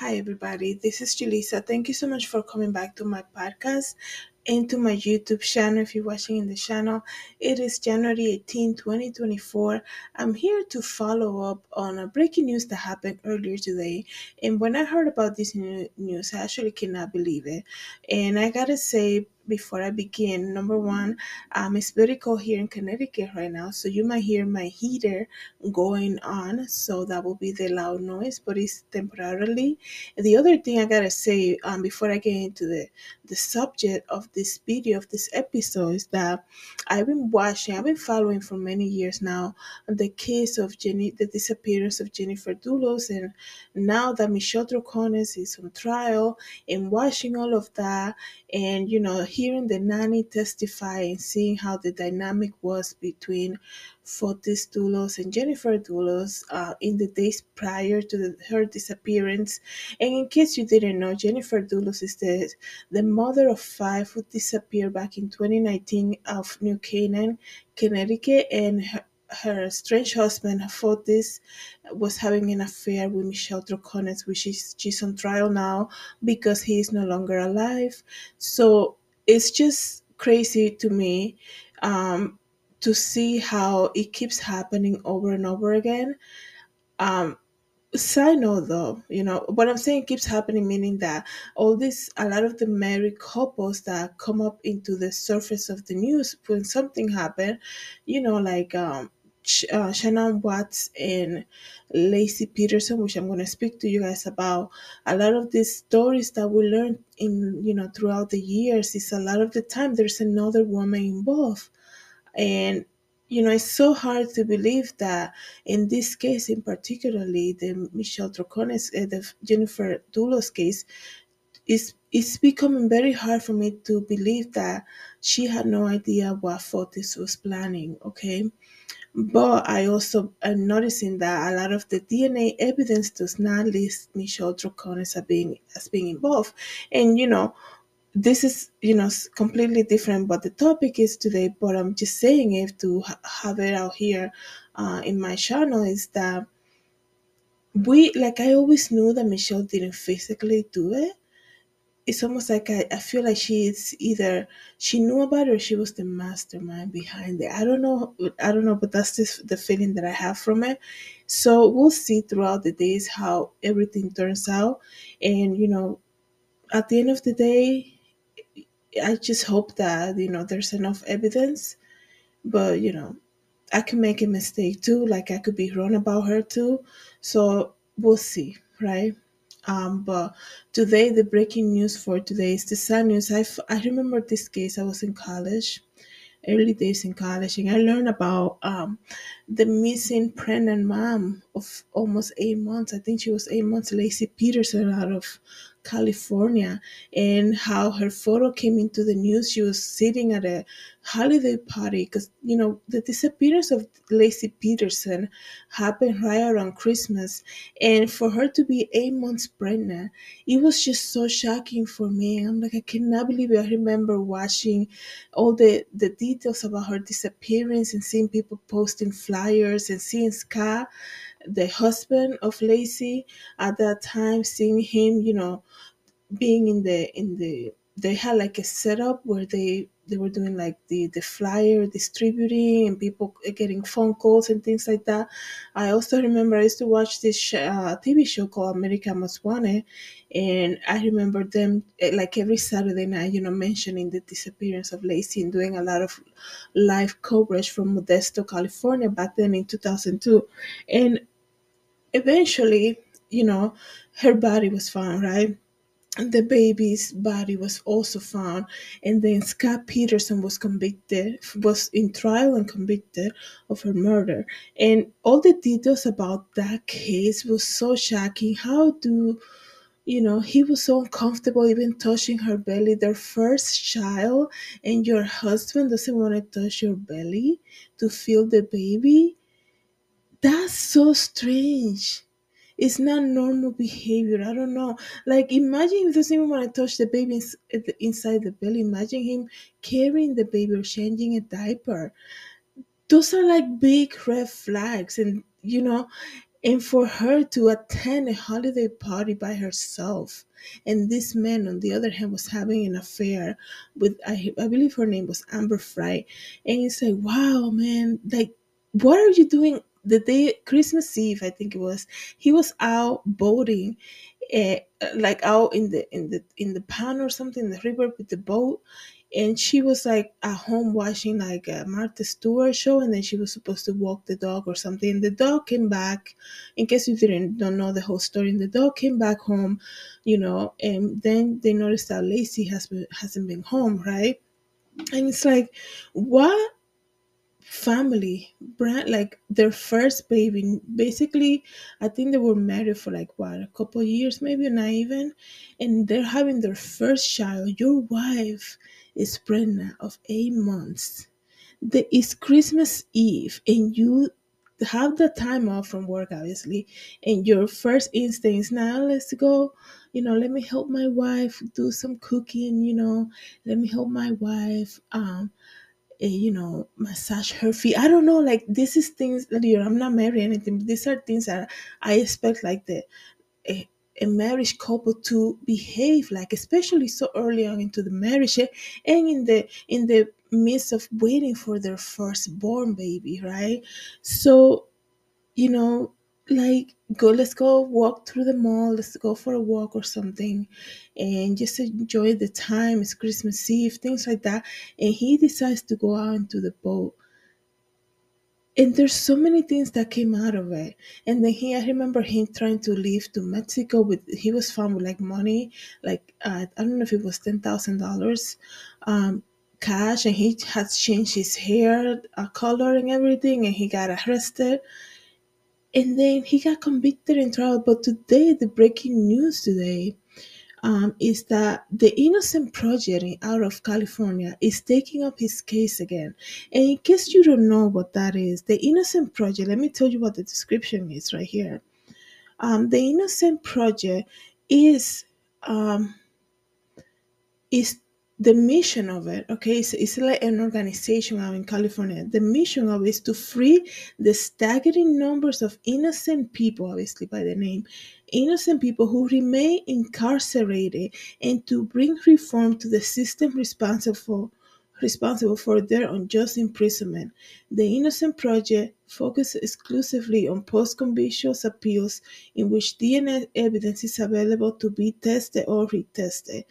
Hi, everybody. This is Julissa. Thank you so much for coming back to my podcast and to my YouTube channel. If you're watching in the channel, it is January 18, 2024. I'm here to follow up on a breaking news that happened earlier today. And when I heard about this news, I actually cannot believe it. And I gotta say, before I begin, number one, it's very cold here in Connecticut right now, so you might hear my heater going on, so that will be the loud noise, but it's temporarily. And the other thing I gotta say before I get into the subject of this video, of this episode, is that I've been following for many years now the case of the disappearance of Jennifer Dulos, and now that Michelle Troconis is on trial and watching all of that, and you know, hearing the nanny testify and seeing how the dynamic was between Fotis Dulos and Jennifer Dulos in the days prior to her disappearance. And in case you didn't know, Jennifer Dulos is the mother of five who disappeared back in 2019 of New Canaan, Connecticut, and her strange husband, Fotis, was having an affair with Michelle Troconis, which she's on trial now because he is no longer alive. So it's just crazy to me to see how it keeps happening over and over again. Side note though, you know, what I'm saying keeps happening, meaning that a lot of the married couples that come up into the surface of the news when something happened, you know, like Shannon Watts and Laci Peterson, which I'm going to speak to you guys about. A lot of these stories that we learned in, you know, throughout the years, is a lot of the time there's another woman involved. And you know, it's so hard to believe that in this case, in particularly the Michelle Troconis, the Jennifer Dulos case, it's becoming very hard for me to believe that she had no idea what Fotis was planning, okay? But I also am noticing that a lot of the DNA evidence does not list Michelle Troconis as being involved. And, you know, this is, you know, completely different what the topic is today, but I'm just saying it to have it out here in my channel, is that I always knew that Michelle didn't physically do it. It's almost like I feel like she knew about it or she was the mastermind behind it. I don't know, but that's just the feeling that I have from it. So we'll see throughout the days how everything turns out. And, you know, at the end of the day, I just hope that, you know, there's enough evidence, but, you know, I can make a mistake too. Like, I could be wrong about her too. So we'll see, right? But today, the breaking news for today is the sad news. I remember this case. I was in college, early days in college, and I learned about the missing pregnant mom of almost 8 months. I think she was 8 months, Laci Peterson, out of California, and how her photo came into the news. She was sitting at a holiday party because, you know, the disappearance of Laci Peterson happened right around Christmas, and for her to be 8 months pregnant, it was just so shocking for me. I'm like, I cannot believe it. I remember watching all the details about her disappearance and seeing people posting flyers and seeing Scott, the husband of Laci, at that time, seeing him, you know, being in the they had like a setup where they were doing like the flyer distributing and people getting phone calls and things like that. I also remember I used to watch this TV show called America Most Wanted, and I remember them like every Saturday night, you know, mentioning the disappearance of Laci and doing a lot of live coverage from Modesto, California back then in 2002. And eventually, you know, her body was found, right? The baby's body was also found, and then Scott Peterson was in trial and convicted of her murder. And all the details about that case was so shocking. How do, you know, he was so uncomfortable even touching her belly, their first child, and your husband doesn't want to touch your belly to feel the baby? That's so strange. It's not normal behavior. I don't know. Like, imagine he doesn't even want to touch the baby inside the belly. Imagine him carrying the baby or changing a diaper. Those are like big red flags. And, you know, and for her to attend a holiday party by herself. And this man, on the other hand, was having an affair with, I believe her name was Amber Frey. And you say, wow, man, like, what are you doing the day, Christmas Eve, I think it was? He was out boating, like out in the pond or something, in the river with the boat. And she was like at home watching like a Martha Stewart show, and then she was supposed to walk the dog or something. And the dog came back. In case you don't know the whole story, and the dog came back home, you know. And then they noticed that Laci hasn't been home, right? And it's like, what family, brand, like their first baby, basically, I think they were married for like what, a couple of years, maybe not even, and they're having their first child. Your wife is pregnant of 8 months. It's Christmas Eve, and you have the time off from work, obviously, and your first instinct is, now let's go, you know, let me help my wife do some cooking, you know, let me help my wife, you know, massage her feet. I don't know, like, this is things that I'm not married or anything, but these are things that I expect, like, a marriage couple to behave like, especially so early on into the marriage and in the midst of waiting for their firstborn baby, right? So, you know, like, let's go walk through the mall, let's go for a walk or something, and just enjoy the time. It's Christmas Eve, things like that. And he decides to go out into the boat. And there's so many things that came out of it. And then I remember him trying to leave to Mexico he was found with like money, like, I don't know if it was $10,000 cash, and he had changed his hair color and everything, and he got arrested. And then he got convicted and tried. But today, the breaking news today is that the Innocence Project out of California is taking up his case again. And in case you don't know what that is, the Innocence Project, let me tell you what the description is right here. The Innocence Project is the mission of it, okay, it's like an organization out in California. The mission of it is to free the staggering numbers of innocent people, obviously by the name, innocent people who remain incarcerated, and to bring reform to the system responsible for their unjust imprisonment. The Innocence Project focuses exclusively on post-conviction appeals in which DNA evidence is available to be tested or retested.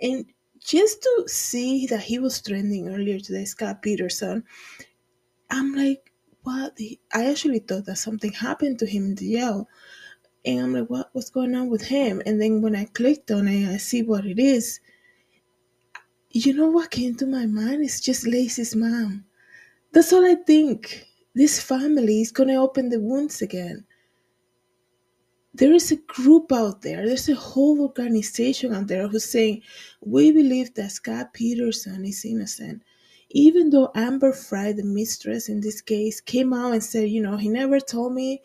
And just to see that he was trending earlier today, Scott Peterson, I'm like, what? I actually thought that something happened to him in the jail. And I'm like, what's going on with him? And then when I clicked on it, I see what it is. You know what came to my mind? It's just Laci's mom. That's all I think. This family is going to open the wounds again. There is a group out there, there's a whole organization out there who's saying, we believe that Scott Peterson is innocent. Even though Amber Frey, the mistress in this case, came out and said, you know, he never told me,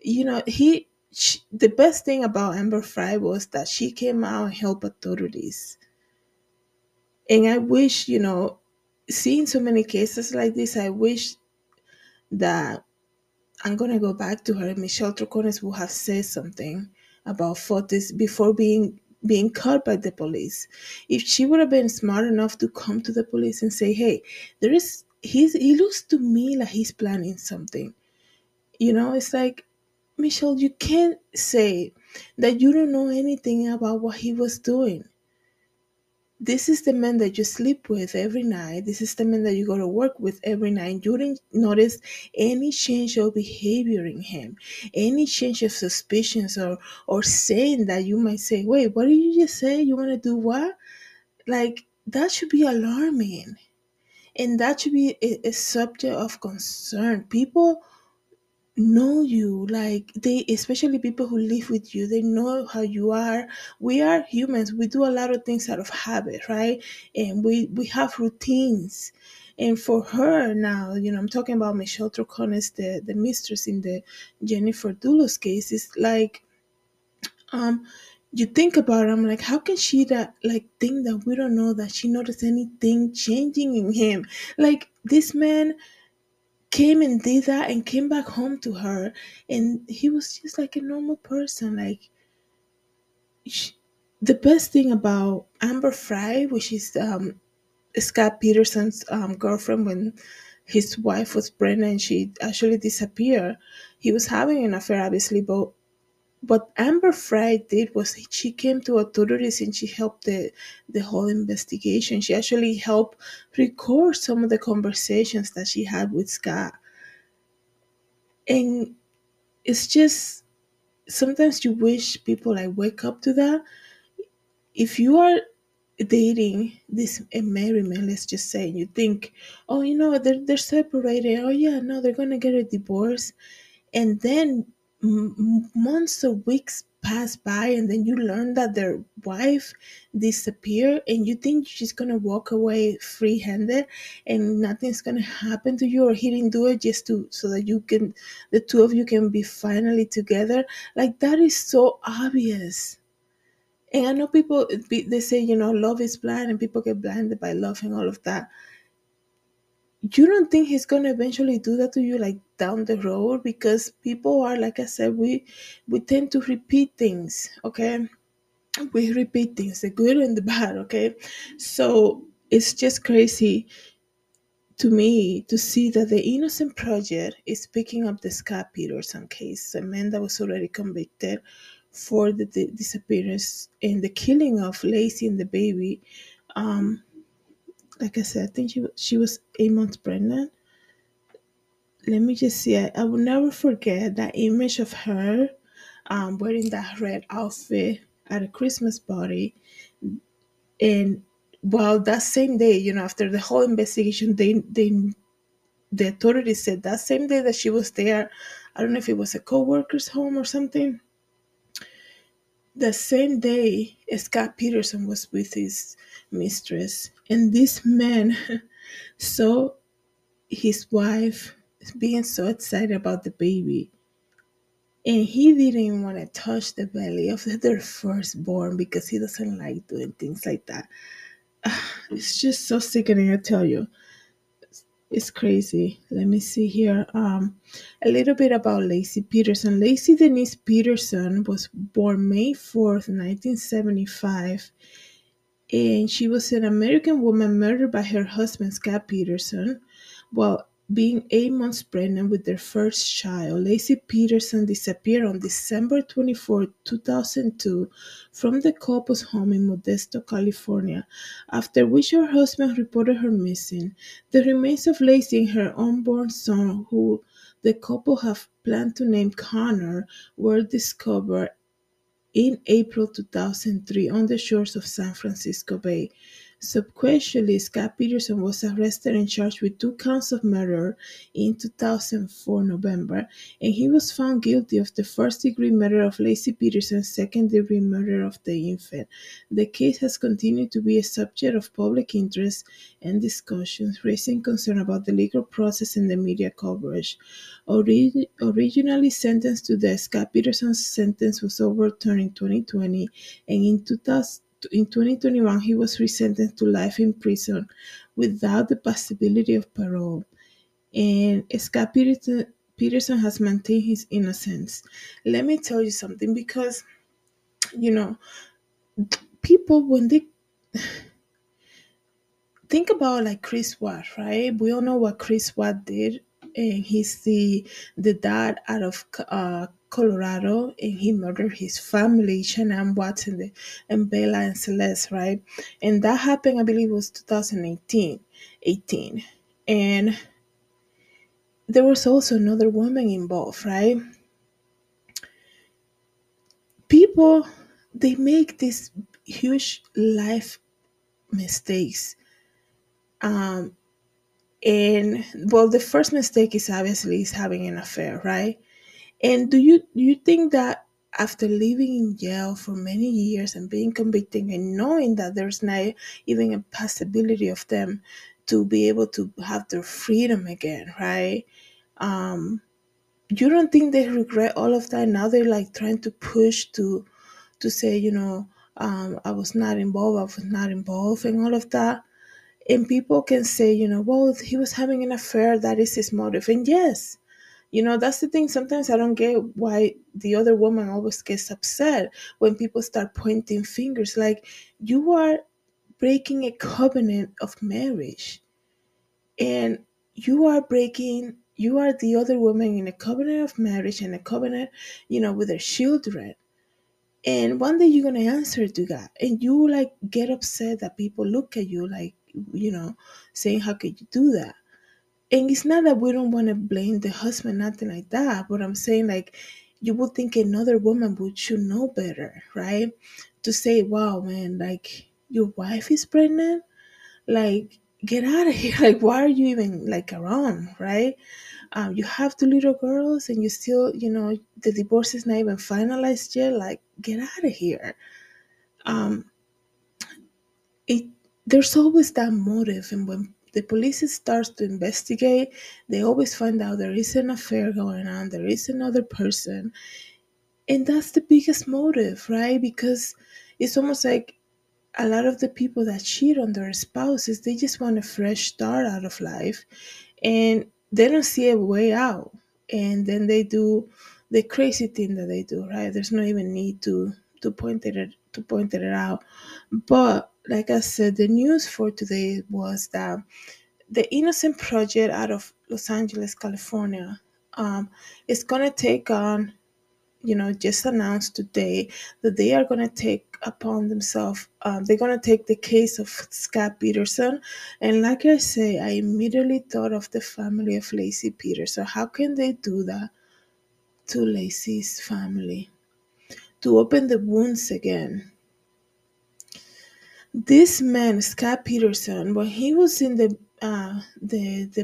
you know, the best thing about Amber Frey was that she came out and helped authorities. And I wish, you know, seeing so many cases like this, I wish that I'm going to go back to her. Michelle Troconis will have said something about Fotis before being caught by the police. If she would have been smart enough to come to the police and say, hey, he looks to me like he's planning something. You know, it's like, Michelle, you can't say that you don't know anything about what he was doing. This is the man that you sleep with every night. This is the man that you go to work with every night. You didn't notice any change of behavior in him, any change of suspicions or saying that you might say, wait, what did you just say? You want to do what? Like, that should be alarming. And that should be a subject of concern. People know you, like, they, especially people who live with you, they know how you are. We are humans. We do a lot of things out of habit, right? And we have routines. And for her now, you know, I'm talking about Michelle Troconis, the mistress in the Jennifer Dulos case. It's like, you think about it, I'm like, how can she think that we don't know that she noticed anything changing in him? Like, this man came and did that and came back home to her, and he was just like a normal person. Like, the best thing about Amber Frey, which is Scott Peterson's girlfriend when his wife was pregnant and she actually disappeared, he was having an affair, obviously, but what Amber Frey did was she came to authorities and she helped the whole investigation. She actually helped record some of the conversations that she had with Scott. And it's just, sometimes you wish people like wake up to that. If you are dating this married man, let's just say, and you think, oh, you know, they're separated. Oh, yeah, no, they're going to get a divorce. And then months or weeks pass by, and then you learn that their wife disappeared, and you think she's gonna walk away free-handed and nothing's gonna happen to you, or he didn't do it just to so that you can, the two of you can be finally together. Like, that is so obvious. And I know people, they say, you know, love is blind and people get blinded by love and all of that. You don't think he's going to eventually do that to you, like, down the road, because people are, like I said, we tend to repeat things, okay? We repeat things, the good and the bad, okay? So it's just crazy to me to see that the Innocence Project is picking up the Scott Peterson case, a man that was already convicted for the disappearance and the killing of Laci and the baby. Like I said, I think she was 8 months pregnant. Let me just see. I will never forget that image of her wearing that red outfit at a Christmas party. And well, that same day, you know, after the whole investigation, the authorities said that same day that she was there, I don't know if it was a co-worker's home or something, the same day, Scott Peterson was with his mistress. And this man saw his wife being so excited about the baby. And he didn't want to touch the belly of their firstborn because he doesn't like doing things like that. It's just so sickening, I tell you. It's crazy. Let me see here. A little bit about Laci Peterson. Laci Denise Peterson was born May 4th, 1975. And she was an American woman murdered by her husband, Scott Peterson, while being 8 months pregnant with their first child. Laci Peterson disappeared on December 24, 2002, from the couple's home in Modesto, California, after which her husband reported her missing. The remains of Laci and her unborn son, who the couple have planned to name Connor, were discovered in April 2003 on the shores of San Francisco Bay. Subsequently, Scott Peterson was arrested and charged with 2 counts of murder in 2004 November, and he was found guilty of the first-degree murder of Laci Peterson, second-degree murder of the infant. The case has continued to be a subject of public interest and discussions, raising concern about the legal process and the media coverage. Originally sentenced to death, Scott Peterson's sentence was overturned in 2020, and in 2021, he was resentenced to life in prison without the possibility of parole. And Scott Peterson has maintained his innocence. Let me tell you something, because, you know, people, when they think about, like, Chris Watts, right? We all know what Chris Watts did. And he's the dad out of Colorado, and he murdered his family, Shannon Watson and Bella and Celeste, right? And that happened, I believe, was 2018. And there was also another woman involved, right? People, they make these huge life mistakes. And, well, the first mistake is obviously is having an affair, right? And do you think that after living in jail for many years and being convicted and knowing that there's not even a possibility of them to be able to have their freedom again, right? You don't think they regret all of that? Now they're, like, trying to push to say, you know, I was not involved and all of that. And people can say, you know, well, he was having an affair. That is his motive. And yes, you know, that's the thing. Sometimes I don't get why the other woman always gets upset when people start pointing fingers. Like, you are breaking a covenant of marriage. And you are the other woman in a covenant of marriage and a covenant, you know, with their children. And one day you're going to answer to God. And you, like, get upset that people look at you, like, you know, saying, how could you do that? And it's not that we don't want to blame the husband, nothing like that. But I'm saying, like, you would think another woman would should know better, right? To say, wow, man, like, your wife is pregnant? Like, get out of here. Like, why are you even, like, around, right? You have two little girls and you still, you know, the divorce is not even finalized yet. Like, get out of here. There's always that motive. And when the police starts to investigate, they always find out there is an affair going on, there is another person. And that's the biggest motive, right? Because it's almost like a lot of the people that cheat on their spouses, they just want a fresh start out of life. And they don't see a way out. And then they do the crazy thing that they do, right? There's no even need to point it out. But like I said, the news for today was that the Innocence Project out of Los Angeles, California, is going to take on, you know, just announced today that they are going to take upon themselves, they're going to take the case of Scott Peterson. And like I say, I immediately thought of the family of Laci Peterson. How can they do that to Laci's family? To open the wounds again. This man, Scott Peterson, when he was in the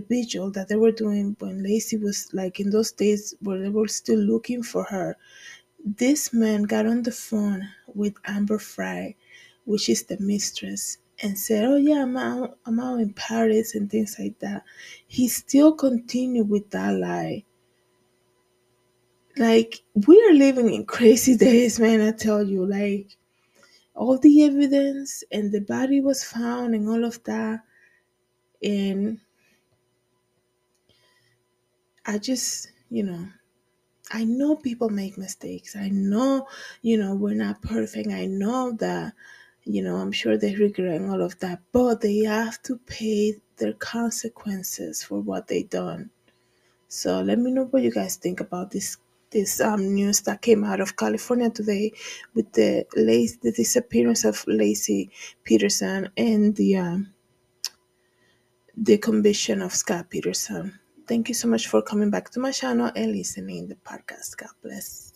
vigil that they were doing when Laci was, like, in those days where they were still looking for her, this man got on the phone with Amber Frey, which is the mistress, and said, oh yeah, I'm out in Paris and things like that. He still continued with that lie. Like, we are living in crazy days, man, I tell you. Like, all the evidence and the body was found and all of that. And I just, you know, I know people make mistakes. I know, you know, we're not perfect. I know that, you know, I'm sure they regret all of that. But they have to pay their consequences for what they done. So let me know what you guys think about this news that came out of California today with the disappearance of Laci Peterson and the conviction of Scott Peterson. Thank you so much for coming back to my channel and listening to the podcast. God bless.